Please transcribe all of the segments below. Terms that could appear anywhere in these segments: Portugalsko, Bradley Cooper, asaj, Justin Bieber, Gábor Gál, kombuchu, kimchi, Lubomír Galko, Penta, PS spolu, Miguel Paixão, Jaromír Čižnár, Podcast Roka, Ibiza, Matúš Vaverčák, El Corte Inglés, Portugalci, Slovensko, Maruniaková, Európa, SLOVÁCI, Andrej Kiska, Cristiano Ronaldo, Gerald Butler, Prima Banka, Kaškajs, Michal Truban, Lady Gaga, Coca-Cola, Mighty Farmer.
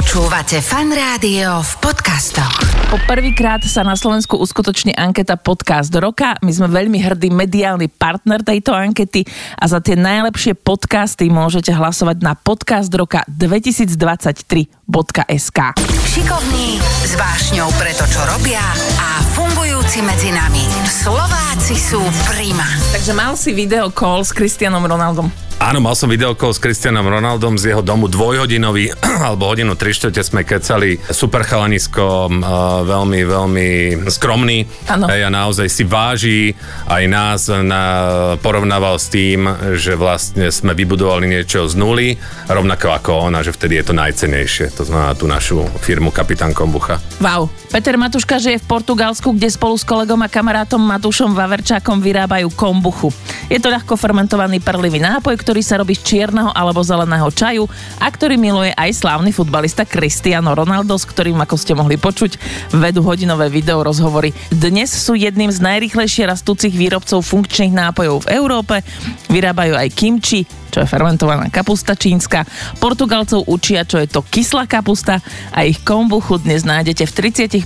Počúvate Fan Rádio v podcastoch. Po prvýkrát sa na Slovensku uskutoční anketa Podcast Roka. My sme veľmi hrdý mediálny partner tejto ankety a za tie najlepšie podcasty môžete hlasovať na podcastroka2023.sk. Šikovní, s vášňou pre to, čo robia a fungujúci medzi nami. Slováci sú prima. Takže mal si video call s Cristianom Ronaldom. Áno, mal som videokol s Cristianom Ronaldom z jeho domu dvojhodinový, alebo hodinu 3/4 sme kecali. Super chalanisko, veľmi, veľmi skromný. Áno. A naozaj si váži aj nás, porovnával s tým, že vlastne sme vybudovali niečo z nuly, rovnako ako ona, že vtedy je to najcennejšie. To znamená tú našu firmu Kapitán Kombucha. Wow. Peter Matuška žije v Portugalsku, kde spolu s kolegom a kamarátom Matúšom Vaverčákom vyrábajú kombuchu. Je to ľahko fermentovaný perlivý nápoj, ktorý sa robí z čierneho alebo zeleného čaju a ktorý miluje aj slávny futbalista Cristiano Ronaldo, s ktorým, ako ste mohli počuť, vedú hodinové video rozhovory. Dnes sú jedným z najrýchlejšie rastúcich výrobcov funkčných nápojov v Európe. Vyrábajú aj kimchi, čo je fermentovaná kapusta čínska. Portugalcov učia, čo je to kyslá kapusta a ich kombuchu dnes nájdete v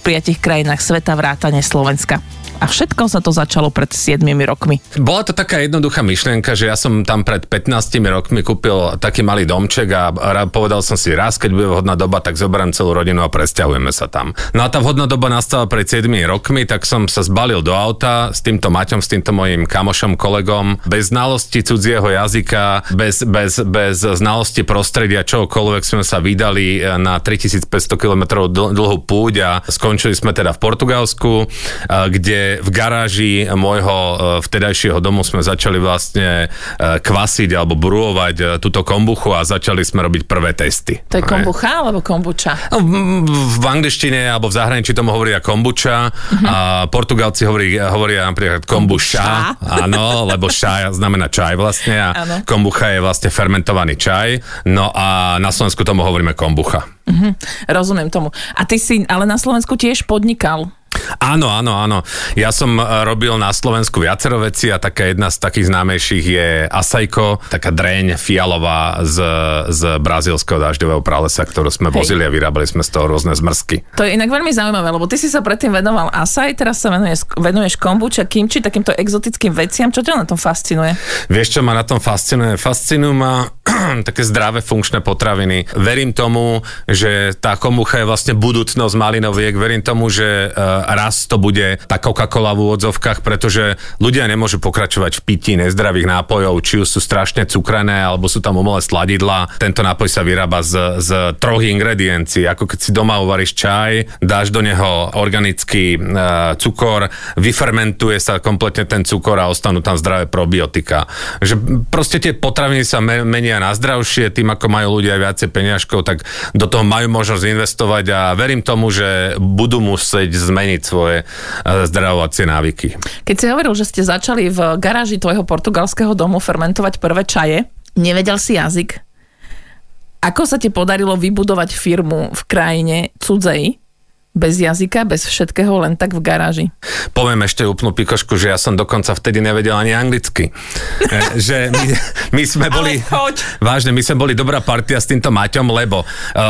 35 krajinách sveta vrátane Slovenska. A všetko sa to začalo pred 7 rokmi. Bola to taká jednoduchá myšlienka, že ja som tam pred 15 rokmi kúpil taký malý domček a povedal som si, raz, keď bude vhodná doba, tak zoberiem celú rodinu a presťahujeme sa tam. No a tá vhodná doba nastala pred 7 rokmi, tak som sa zbalil do auta s týmto Maťom, s týmto mojím kamošom, kolegom, bez znalosti cudzieho jazyka, bez znalosti prostredia, čokoľvek sme sa vydali na 3500 km dlhú púť a skončili sme teda v Portugalsku, kde v garáži môjho vtedajšieho domu sme začali vlastne kvasiť alebo brúovať túto kombuchu a začali sme robiť prvé testy. To je kombucha alebo kombuča? No, v angličtine alebo v zahraničí tomu hovoria kombuča, a Portugálci hovoria napríklad kombuša, áno, lebo šaj znamená čaj vlastne a ano. Kombucha je vlastne fermentovaný čaj, no a na Slovensku tomu hovoríme kombucha. Rozumiem tomu. A ty si ale na Slovensku tiež podnikal? Áno. Ja som robil na Slovensku viacero veci a taká jedna z takých známejších je asajko, taká dreň fialová z brazílskeho dažďového pralesa, ktorú sme vozili a vyrábali sme z toho rôzne zmrzky. To je inak veľmi zaujímavé, lebo ty si sa predtým venoval asaj, teraz sa venuješ kombuča, kimči, takýmto exotickým veciam. Čo ťa na tom fascinuje? Vieš, čo ma na tom fascinuje? Fascinujú ma také zdravé funkčné potraviny. Verím tomu, že tá kombucha je vlastne budúcnosť malinoviek. Verím tomu, že raz to bude tá Coca-Cola v úvodzovkách, pretože ľudia nemôžu pokračovať v pití nezdravých nápojov, či už sú strašne cukrené, alebo sú tam umelé sladidlá. Tento nápoj sa vyrába z troch ingrediencií. Ako keď si doma uvaríš čaj, dáš do neho organický cukor, vyfermentuje sa kompletne ten cukor a ostanú tam zdravé probiotika. Že proste tie potraviny sa menia na zdravšie, tým ako majú ľudia viacej peniažkov, tak do toho majú možnosť investovať a verím tomu, že budú musieť zmeniť svoje zdravovacie návyky. Keď si hovoril, že ste začali v garáži tvojho portugalského domu fermentovať prvé čaje, nevedel si jazyk. Ako sa ti podarilo vybudovať firmu v krajine cudzej? Bez jazyka, bez všetkého, len tak v garáži. Poviem ešte úplnú pikošku, že ja som dokonca vtedy nevedel ani anglicky. Že my sme boli... Vážne, my sme boli dobrá partia s týmto Maťom, lebo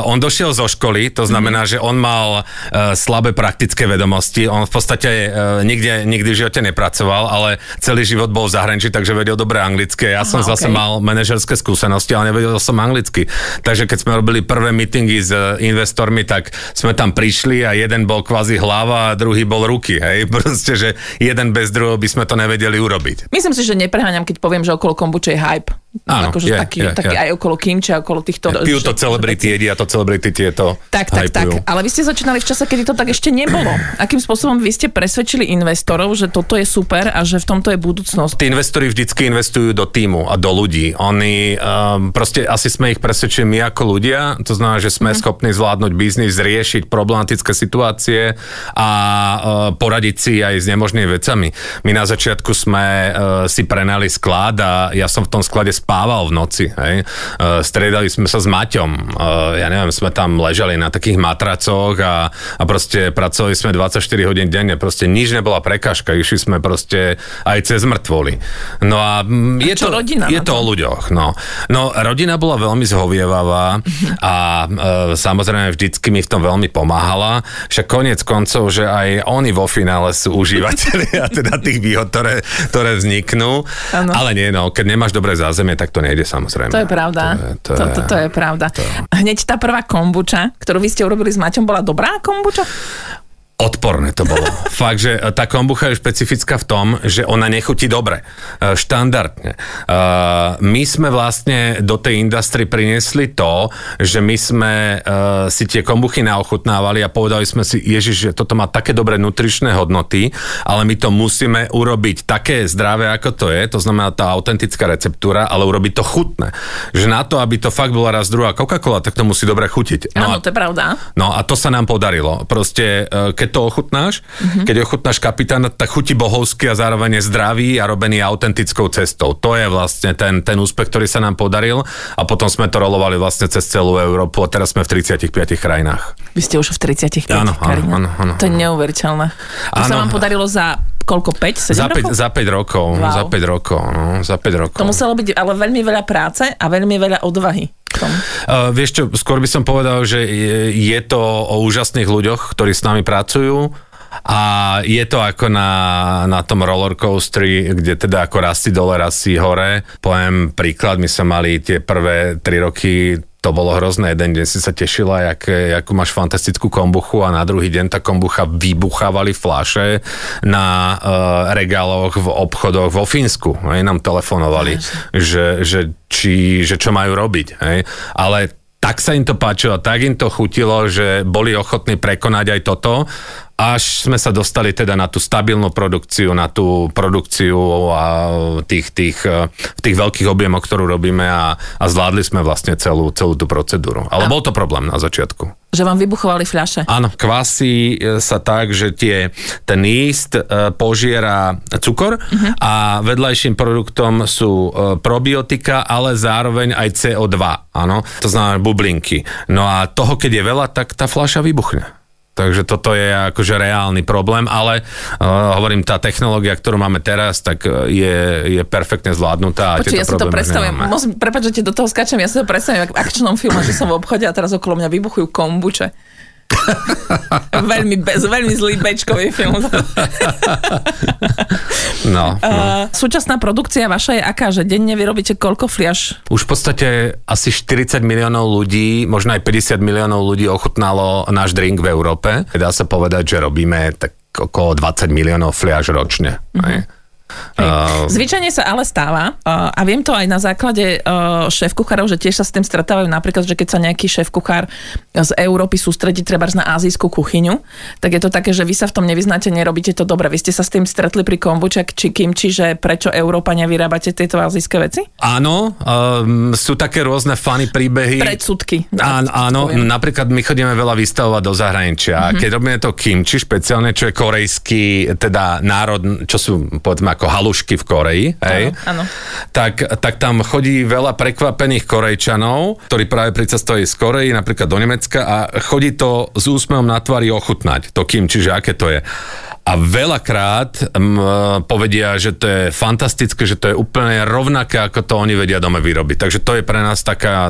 on došiel zo školy, to znamená, že on mal slabé praktické vedomosti. On v podstate nikdy v živote nepracoval, ale celý život bol v zahraničí, takže vedel dobre anglicky. Ja som zase mal manažerské skúsenosti, ale nevedel som anglicky. Takže keď sme robili prvé meetingy s investormi, tak sme tam prišli a jeden bol kvázi hlava a druhý bol ruky, hej? Proste, že jeden bez druhého by sme to nevedeli urobiť. Myslím si, že nepreháňam, keď poviem, že okolo kombuče je hype. Áno, akože taký aj okolo kimči, okolo týchto... Pijú to celebrity, jedia to celebrity tieto. Tak. Ale vy ste začínali v čase, kedy to tak ešte nebolo. Akým spôsobom vy ste presvedčili investorov, že toto je super a že v tomto je budúcnosť? Tí investori vždycky investujú do tímu a do ľudí. Oni proste asi sme ich presvedčili my ako ľudia, to znamená, že sme schopní zvládnuť biznis, riešiť problematické situácie a poradiť si aj s nemožnými vecami. My na začiatku sme si prenali sklad a ja som v tom sklade spával v noci, hej. Striedali sme sa s Maťom, ja neviem, sme tam ležali na takých matracoch a proste pracovali sme 24 hodín denne, proste nič nebola prekažka, išli sme proste aj cez mŕtvoly. No a je to, je to o ľuďoch, no. No, rodina bola veľmi zhovievavá a samozrejme vždycky mi v tom veľmi pomáhala, však koniec koncov, že aj oni vo finále sú užívateľia teda tých výhod, ktoré vzniknú, ano. Ale nie, no, keď nemáš dobré zázemie, tak to nejde samozrejme. To je pravda. To je pravda. To... Hneď tá prvá kombuča, ktorú vy ste urobili s Maťom, bola dobrá kombuča? Odporné to bolo. Fakt, že tá kombucha je špecifická v tom, že ona nechutí dobre. Štandardne. My sme vlastne do tej industrie priniesli to, že my sme si tie kombuchy naochutnávali a povedali sme si, Ježiš, že toto má také dobré nutričné hodnoty, ale my to musíme urobiť také zdravé, ako to je, to znamená tá autentická receptúra, ale urobiť to chutné. Že na to, aby to fakt bola raz druhá Coca-Cola, tak to musí dobre chutiť. Áno, to je pravda. No a to sa nám podarilo. Proste, keď to ochutnáš, keď ochutnáš kapitána, tak chutí bohovský a zároveň zdravý a robený autentickou cestou. To je vlastne ten úspech, ktorý sa nám podaril a potom sme to rolovali vlastne cez celú Európu a teraz sme v 35 krajinách. Vy ste už v 35 krajinách. To je neuveriteľné. To sa vám podarilo za koľko? 5? 7 rokov? Za 5 rokov. Wow. Za 5 rokov, no, za 5 rokov. To muselo byť ale veľmi veľa práce a veľmi veľa odvahy. Vieš čo, skôr by som povedal, že je to o úžasných ľuďoch, ktorí s nami pracujú a je to ako na tom rollercoasteri, kde teda ako rastí dole, rastí hore. Poviem príklad, my sme mali tie prvé 3 roky, to bolo hrozné. Jeden deň si sa tešila, akú máš fantastickú kombuchu a na druhý deň tá kombucha vybuchávali fľaše na regáloch v obchodoch vo Fínsku. Hej, nám telefonovali, že čo majú robiť. Hej. Ale tak sa im to páčilo, tak im to chutilo, že boli ochotní prekonať aj toto, až sme sa dostali teda na tú stabilnú produkciu, na tú produkciu a tých veľkých objemoch, ktorú robíme a zvládli sme vlastne celú tú procedúru. Ale bol to problém na začiatku. Že vám vybuchovali fľaše? Áno, kvasí sa tak, že ten íst požiera cukor a vedľajším produktom sú probiotika, ale zároveň aj CO2, áno, to znamená bublinky. No a toho, keď je veľa, tak tá fľaša vybuchne. Takže toto je akože reálny problém, ale hovorím, tá technológia, ktorú máme teraz, tak je perfektne zvládnutá. Počuj, ja si to predstavím. Prepáč, že ti do toho skáčem, ja si to predstavím v akčnom filme, že som v obchode a teraz okolo mňa vybuchujú kombuče. veľmi zlý bečkový film. Súčasná produkcia vaša je aká, že denne vyrobíte koľko fliaš? Už v podstate asi 40 miliónov ľudí, možno aj 50 miliónov ľudí ochutnalo náš drink v Európe. Dá sa povedať, že robíme tak okolo 20 miliónov fliaš ročne. Mhm. Zvyčajne sa ale stáva a viem to aj na základe šéf-kuchárov, že tiež sa s tým stretávajú napríklad, že keď sa nejaký šéf-kuchár z Európy sústredí trebárs na azijskú kuchyňu, tak je to také, že vy sa v tom nevyznáte, nerobíte to dobre. Vy ste sa s tým stretli pri kombuče či kimči, že prečo Európa nevyrábate tieto azijské veci? Áno, sú také rôzne funny príbehy. Predsudky. Áno, napríklad my chodíme veľa vystavovať do zahraničia a keď robíme to kimči špeciálne, čo je korejský, teda národ, čo sú povedzme ako halušky v Koreji, hej? Áno. Tak tam chodí veľa prekvapených Korejčanov, ktorí práve pricestujú z Koreji, napríklad do Nemecka a chodí to s úsmevom na tvári ochutnať to kimči, čiže aké to je. A veľakrát povedia, že to je fantastické, že to je úplne rovnaké, ako to oni vedia doma vyrobiť. Takže to je pre nás taká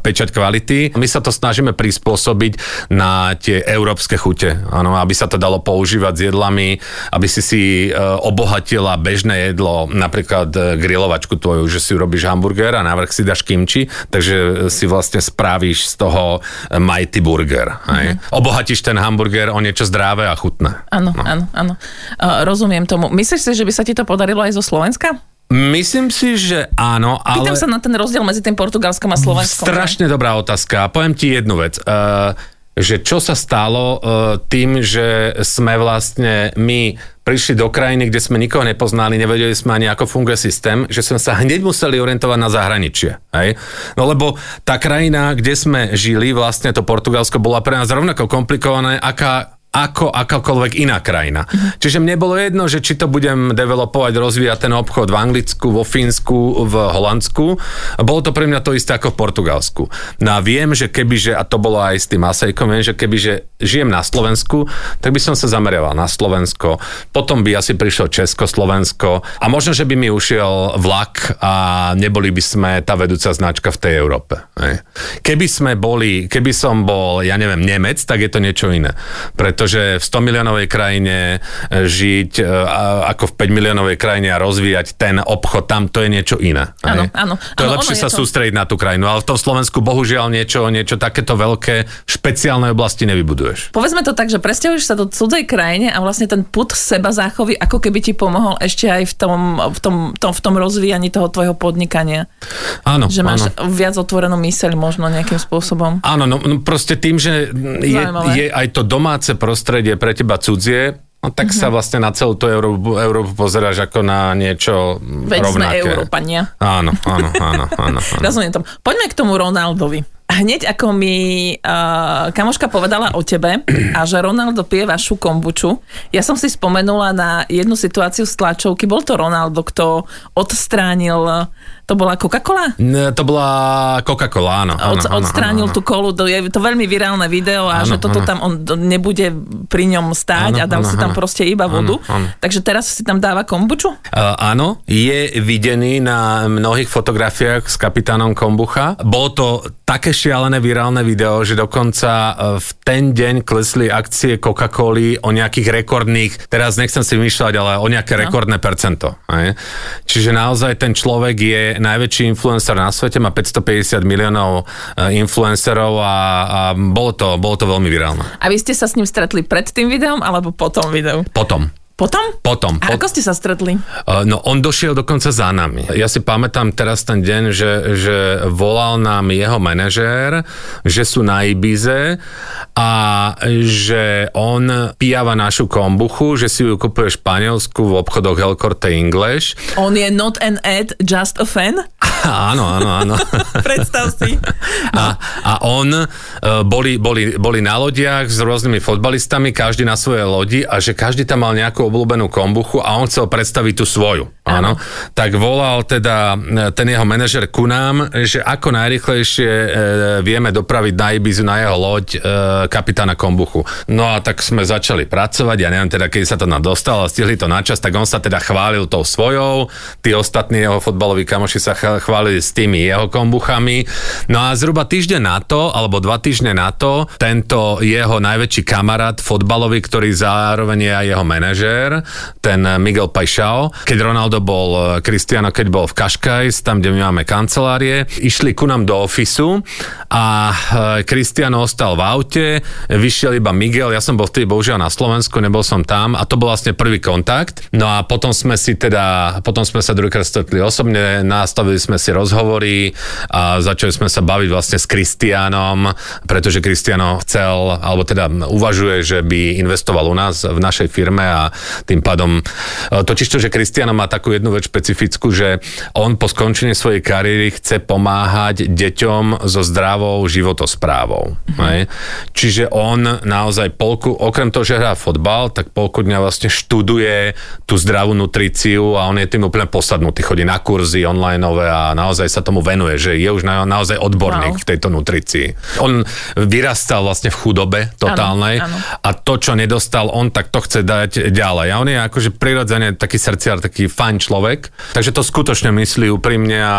pečať kvality. My sa to snažíme prispôsobiť na tie európske chute. Áno, aby sa to dalo používať s jedlami, aby si obohatila bežné jedlo, napríklad grilovačku tvoju, že si urobíš hamburger a navrch si dáš kimči, takže si vlastne spravíš z toho mighty burger. Hej? Obohatíš ten hamburger o niečo zdravé a chutné. Áno. Áno, rozumiem tomu. Myslíš si, že by sa ti to podarilo aj zo Slovenska? Myslím si, že áno, ale... Pýtam sa na ten rozdiel medzi tým Portugalskom a Slovenskom. Strašne dobrá otázka. Poviem ti jednu vec. Že čo sa stalo tým, že sme vlastne my prišli do krajiny, kde sme nikoho nepoznali, nevedeli sme ani ako funguje systém, že sme sa hneď museli orientovať na zahraničie. Hej? No lebo tá krajina, kde sme žili, vlastne to Portugalsko bola pre nás rovnako komplikované, aká ako akákoľvek iná krajina. Čiže mne bolo jedno, že či to budem developovať, rozvíjať ten obchod v Anglicku, vo Fínsku, v Holandsku. Bolo to pre mňa to isté ako v Portugalsku. No a viem, že kebyže, a to bolo aj s tým Masejkom, viem, že kebyže žijem na Slovensku, tak by som sa zameriaval na Slovensko, potom by asi prišlo Česko, Slovensko a možno, že by mi ušiel vlak a neboli by sme tá vedúca značka v tej Európe. Keby som bol, ja neviem, Nemec, tak je to niečo iné. Pretože v 100 miliónovej krajine žiť ako v 5 miliónovej krajine a rozvíjať ten obchod tam, to je niečo iné. Áno, áno. To je lepšie sa sústrediť na tú krajinu, ale v tom Slovensku bohužiaľ niečo takéto veľké špeciálne oblasti nevybuduješ. Povedzme to tak, že presťahuješ sa do cudzej krajine a vlastne ten pud seba záchovy ako keby ti pomohol ešte aj v tom rozvíjaní toho tvojho podnikania. Áno, že máš viac otvorenú myseľ možno nejakým spôsobom. Áno, no proste tým, že je aj to doma domáce prostredie pre teba cudzie, no tak sa vlastne na celú tú Európu pozeráš ako na niečo rovnaké. Veď sme Európania. Áno. Rozumiem tomu. Poďme k tomu Ronaldovi. Hneď ako mi kamoška povedala o tebe a že Ronaldo pije vašu kombuču, ja som si spomenula na jednu situáciu z tlačovky. Bol to Ronaldo, kto odstránil... To bola Coca-Cola? Ne, to bola Coca-Cola, áno. Odstránil tú kolu, je to veľmi virálne video a že toto tam on nebude pri ňom stáť a dal si tam proste iba vodu. Takže teraz si tam dáva kombuču? Áno, je videný na mnohých fotografiách s kapitánom Kombucha. Bolo to také šialené virálne video, že dokonca v ten deň klesli akcie Coca-Coly o nejakých rekordných, teraz nechcem si vymýšľať, ale o nejaké rekordné percento. Aj? Čiže naozaj ten človek je najväčší influencer na svete, má 550 miliónov influencerov a bolo to veľmi virálne. A vy ste sa s ním stretli pred tým videom alebo po tom videu? Potom. A ako ste sa stretli? No, on došiel dokonca za nami. Ja si pamätám teraz ten deň, že volal nám jeho manažér, že sú na Ibize a že on pijava našu kombuchu, že si ju kupuje v Španielsku v obchodoch El Corte Inglés. On je not an ad, just a fan? Áno. Predstav si. A on, boli na lodiach s rôznymi fotbalistami, každý na svojej lodi a že každý tam mal nejakú obľúbenú kombuchu a on chcel predstaviť tú svoju. Áno. Tak volal teda ten jeho manažer ku nám, že ako najrýchlejšie vieme dopraviť na Ibizu, na jeho loď kapitána kombuchu. No a tak sme začali pracovať, ja neviem teda, keď sa to nám dostalo, ale stihli to na čas, tak on sa teda chválil tou svojou, tí ostatní jeho fotbaloví kamoši sa chválili s tými jeho kombuchami. No a zhruba týždeň na to, alebo 2 týždne na to, tento jeho najväčší kamarát fotbalový, ktorý zároveň je aj jeho manažér, ten Miguel Paixão. Keď Ronaldo bol, Cristiano keď bol v Kaškajs, tam, kde my máme kancelárie, išli ku nám do ofisu a Cristiano ostal v aute, vyšiel iba Miguel, ja som bol vtedy bohužiaľ na Slovensku, nebol som tam a to bol vlastne prvý kontakt. No a potom sme sa druhýkrát stretli osobne, nastavili sme si rozhovory a začali sme sa baviť vlastne s Cristianom, pretože Cristiano chcel, alebo teda uvažuje, že by investoval u nás v našej firme a tým pádom totižto, že Cristiano má takú jednu vec špecifickú, že on po skončení svojej kariéry chce pomáhať deťom so zdravou životosprávou. Hej? Čiže on naozaj polku, okrem toho, že hrá fotbal, tak polku dňa vlastne študuje tú zdravú nutriciu a on je tým úplne posadnutý. Chodí na kurzy onlineové a naozaj sa tomu venuje, že je už naozaj odborník v tejto nutricii. On vyrastal vlastne v chudobe totálnej a to, čo nedostal on, tak to chce dať ďalej. A on je akože prirodzene taký srdciar, taký fajn človek. Takže to skutočne myslí úprimne a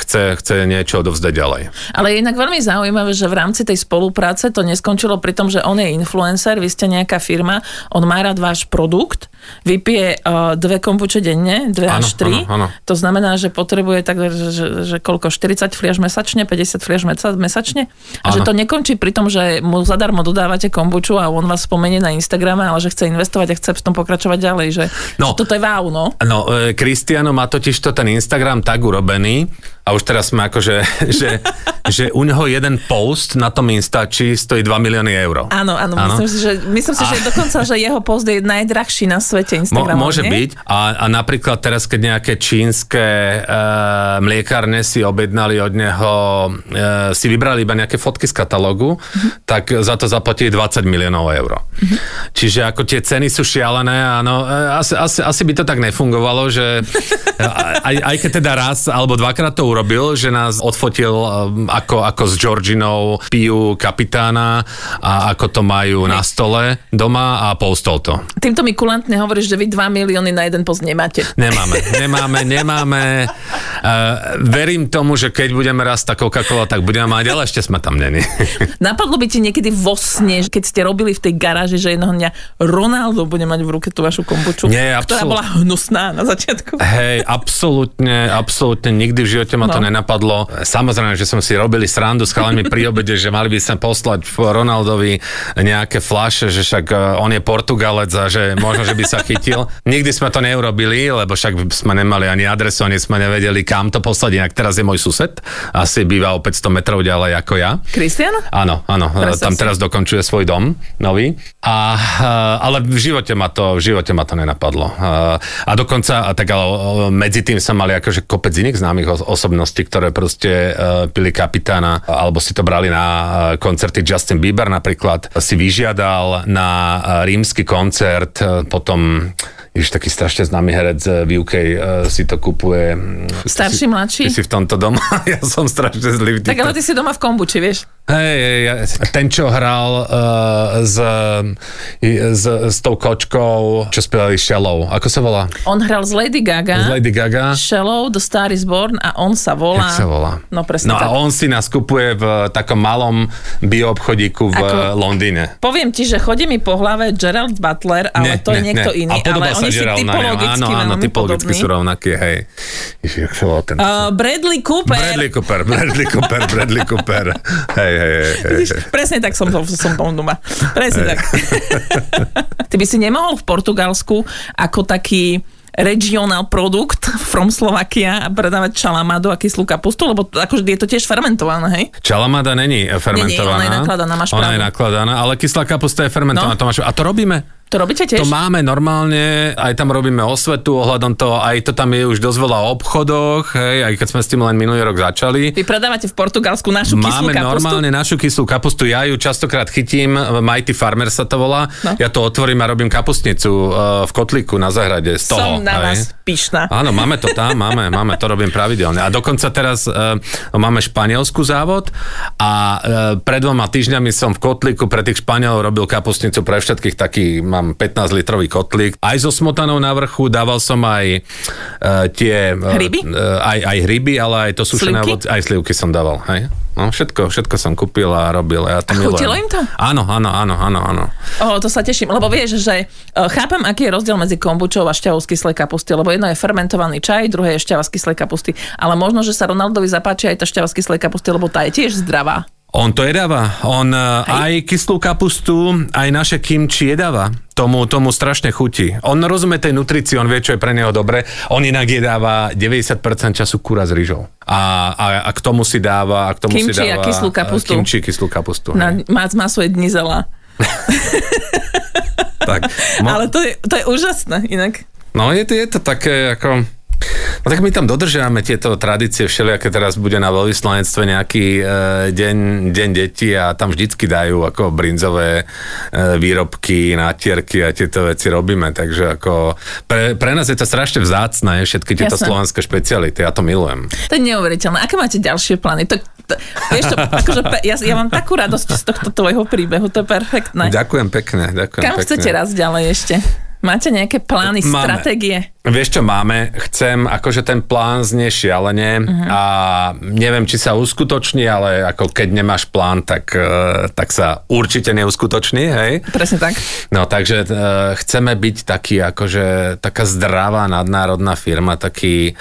chce niečo odovzdať ďalej. Ale je inak veľmi zaujímavé, že v rámci tej spolupráce to neskončilo pri tom, že on je influencer, vy ste nejaká firma, on má rád váš produkt, vypije 2 kombuče denne, 2 až 3. To znamená, že potrebuje tak, že koľko? 40 fliaž mesačne, 50 fliaž mesačne? A že to nekončí pri tom, že mu zadarmo dodávate kombuču a on vás spomenie na Instagrame, ale že chce investovať a chce v tom pokračovať ďalej, že toto je wow, no? No, Cristiano má totižto ten Instagram tak urobený, A už teraz sme akože, že u neho jeden post na tom Instači stojí 2 milióny eur. Áno, myslím si, že dokonca, že jeho post je najdrahší na svete Instagramu. Môže byť. A napríklad teraz, keď nejaké čínske mliekarne si objednali od neho, si vybrali iba nejaké fotky z katalógu, tak za to zaplatili 20 miliónov eur. Čiže ako tie ceny sú šialené, áno, asi by to tak nefungovalo, že aj keď teda raz alebo dvakrát to urobil, že nás odfotil ako s Georginou pijú kapitána a ako to majú na stole doma a postol to. Týmto mi kulantne hovoríš, že vy 2 milióny na jeden post nemáte. Nemáme. Verím tomu, že keď budeme raz tá Coca-Cola, tak budeme mať, ale ešte sme tam neni. Napadlo by ti niekedy vo sne, keď ste robili v tej garáži, že jednoho dňa Ronaldo bude mať v ruke tú vašu kombuču, ktorá bola hnusná na začiatku? Hej, absolútne nikdy v živote ma to nenapadlo. Samozrejme, že som si robili srandu s chalanmi pri obede, že mali by sme poslať Ronaldovi nejaké fľaše, že však on je Portugalec a že možno, že by sa chytil. Nikdy sme to neurobili, lebo však sme nemali ani adresu, ani sme nevedeli, kam to poslať. Inak teraz je môj sused, asi býva o 500 metrov ďalej ako ja. Cristiano? Áno. Tam teraz dokončuje svoj dom nový. Ale v živote ma to nenapadlo. A dokonca, tak ale medzi tým som mali akože kopec iných známych osobností, ktoré proste pili kapitána, alebo si to brali na koncerty. Justin Bieber napríklad si vyžiadal na rímsky koncert, potom taký strašne známy herec v UK si to kupuje. Starší, mladší? Ty si v tomto doma. Ja som strašne zlý. Tak ale ty si doma v kombuči, vieš? Hej, ten, čo hral s tou kočkou, čo spievali Shallow. Ako sa volá? On hral z Lady Gaga. Shallow, The Star is Born a on sa volá. Jak sa volá? No presne tak. A on si nás kupuje v takom malom bioobchodíku v Londýne. Poviem ti, že chodí mi po hlave Gerald Butler, ale to je niekto iný. Ale oni sú typologicky veľmi sú rovnakí, hej. Bradley Cooper. Hej. Presne tak som bol doma. Presne tak. Ty by si nemohol v Portugalsku ako taký regional produkt from Slovakia a predávať čalamádu a kyslú kapustu, lebo akože je to tiež fermentované, hej? Čalamáda není fermentovaná. Ona je nakladaná, máš pravdu. Ona je nakladaná, ale kyslá kapusta je fermentovaná. To máš, a to robíme. To robíte tiež? To máme normálne, aj tam robíme osvetu ohľadom toho, aj to tam je už dosť veľa o obchodoch, hej, aj keď sme s tým len minulý rok začali. Vy predávate v Portugalsku našu kyslú kapustu? Máme normálne našu kyslú kapustu, ja ju častokrát chytím, Mighty Farmer sa to volá, ja to otvorím a robím kapustnicu v kotlíku na zahrade z toho. Som na vás pyšná. Áno, máme to tam, máme, to robím pravidelne. A dokonca teraz máme španielsku závod a pred 2 týždňami som v kotlíku pre tých Španielov robil kapustnicu pre všetkých, taký 15 litrový kotlík. Aj so smotanou na vrchu, dával som aj tie... Hryby? Aj hryby, ale aj to sušené ovocie. Aj slivky som dával, hej. No, všetko som kúpil a robil. Ja to milujem. Chutilo im to? Áno. O, to sa teším, lebo vieš, že chápem, aký je rozdiel medzi kombučou a šťavou z kyslej kapusty, lebo jedno je fermentovaný čaj, druhé je šťava z kyslej kapusty. Ale možno, že sa Ronaldovi zapáči aj tá šťava z kyslej kapusty, lebo tá je tiež zdravá. On to jedáva. On aj kyslú kapustu, aj naše kimchi jedáva. Tomu strašne chutí. On rozumie tej nutrícii, on vie, čo je pre neho dobre. On inak jedáva 90% času kura s ryžou. A k tomu si dáva... Kimchi a kyslú kapustu. Kimchi, kyslú kapustu. Má svoje dni zela. Tak. Ale to je úžasné inak. No je to také ako... No tak my tam dodržiavame tieto tradície všelijaké, teraz bude na veľvyslanectve nejaký deň detí a tam vždycky dajú ako brinzové výrobky, nátierky a tieto veci robíme, takže ako pre nás je to strašne vzácne, všetky tieto slovenské špeciality, ja to milujem. To je neuveriteľné. Aké máte ďalšie plány? Vieš čo, akože ja mám takú radosť z tohto tvojho príbehu, to je perfektné. Ďakujem pekne. Kam chcete raz ďalej ešte? Máte nejaké plány, stratégie? Vieš, čo máme? Chcem, akože ten plán znie šialene a neviem, či sa uskutoční, ale ako keď nemáš plán, tak sa určite neuskutoční, hej? Presne tak. No, takže chceme byť taký, akože taká zdravá nadnárodná firma, taký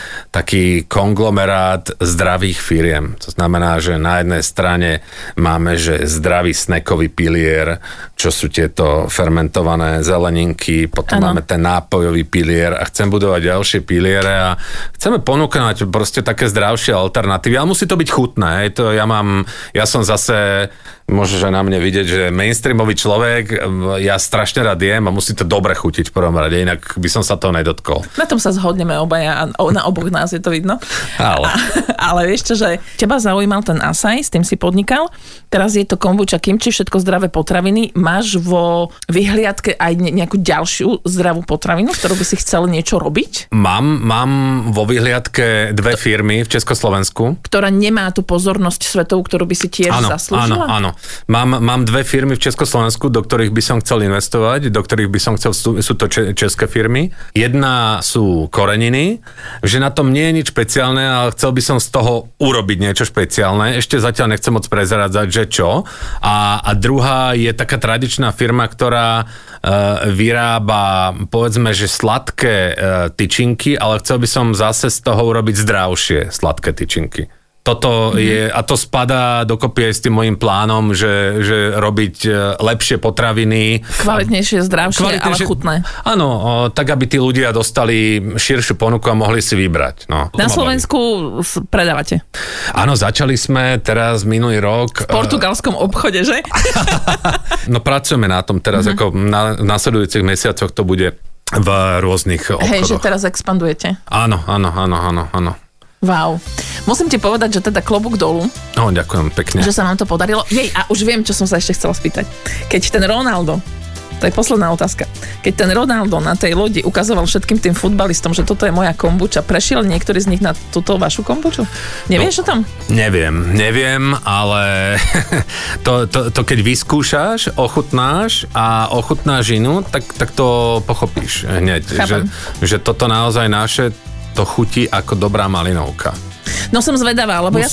konglomerát zdravých firiem. To znamená, že na jednej strane máme, že zdravý snackový pilier, čo sú tieto fermentované zeleninky, potom máme ten nápojový pilier a chcem budovať ďalšie piliere a chceme ponúknať proste také zdravšie alternatívy, ale musí to byť chutné. To ja som zase, môžeš aj na mne vidieť, že mainstreamový človek, ja strašne rád jem a musí to dobre chutiť v prvom rade, inak by som sa toho nedotkol. Na tom sa zhodneme obaja a na oboch nás je to vidno. Ale vieš čo, že teba zaujímal ten asaj, s tým si podnikal, teraz je to kombuča, kimči, všetko zdravé potraviny. Máš vo vyhliadke aj nejakú ďalšiu zdravú potravinu, ktorú by si chcel niečo robiť? Mám vo vyhliadke dve firmy v Československu. Ktorá nemá tú pozornosť svetovú, ktorú by si tiež zaslúžila? Áno. Mám dve firmy v Československu, do ktorých by som chcel investovať, do ktorých by som chcel, sú to české firmy. Jedna sú koreniny, že na tom nie je nič špeciálne, ale chcel by som z toho urobiť niečo špeciálne. Ešte zatiaľ nechcem moc prezradzať, že čo. A druhá je taká tradičná firma, ktorá vyrába, povedzme, že sladké tyčinky, ale chcel by som zase z toho urobiť zdravšie sladké tyčinky. Toto je, a to spadá dokopy aj s tým mojím plánom, že robiť lepšie potraviny. Kvalitnejšie, zdravšie, ale chutné. Áno, tak aby tí ľudia dostali širšiu ponuku a mohli si vybrať. No. Na Slovensku predávate? Áno, začali sme teraz minulý rok. V portugalskom obchode, že? No pracujeme na tom teraz, ako v nasledujúcich mesiacoch to bude v rôznych obchodoch. Hej, že teraz expandujete. Áno. Wow. Musím ti povedať, že teda klobúk dolu. No, ďakujem pekne. Že sa nám to podarilo. Jej, a už viem, čo som sa ešte chcela spýtať. Keď ten Ronaldo, to je posledná otázka, keď ten Ronaldo na tej lodi ukazoval všetkým tým futbalistom, že toto je moja kombuča, prešiel niektorý z nich na túto vašu kombuču? Nevieš o tom? Neviem, ale to keď vyskúšaš, ochutnáš inú, tak to pochopíš hneď. Že toto naozaj naše to chutí ako dobrá malinovka. No som zvedavá, lebo ja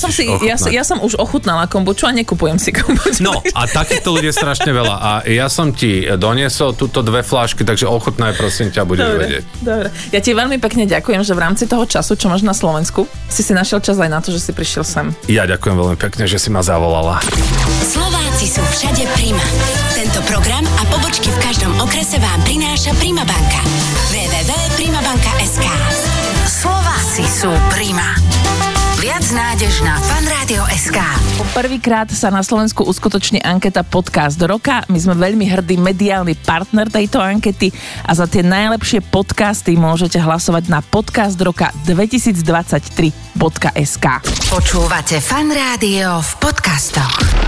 som už ochutnala kombuču a nekupujem si kombuču. No a takýchto ľudí strašne veľa. A ja som ti doniesol túto dve fľašky, takže ochutnaj, prosím ťa, budeš vedieť. Dobre. Ja ti veľmi pekne ďakujem, že v rámci toho času, čo máš na Slovensku, si našiel čas aj na to, že si prišiel sem. Ja ďakujem veľmi pekne, že si ma zavolala. Slováci sú všade Prima. Tento program a pobočky v každom okrese vám prináša Prima Banka. www.primabanka.sk Slováci sú Prima. Viac nádež na fanradio.sk. Poprvýkrát sa na Slovensku uskutoční anketa Podcast Roka. My sme veľmi hrdý mediálny partner tejto ankety a za tie najlepšie podcasty môžete hlasovať na podcastroka2023.sk. Počúvate Fanrádio v podcastoch.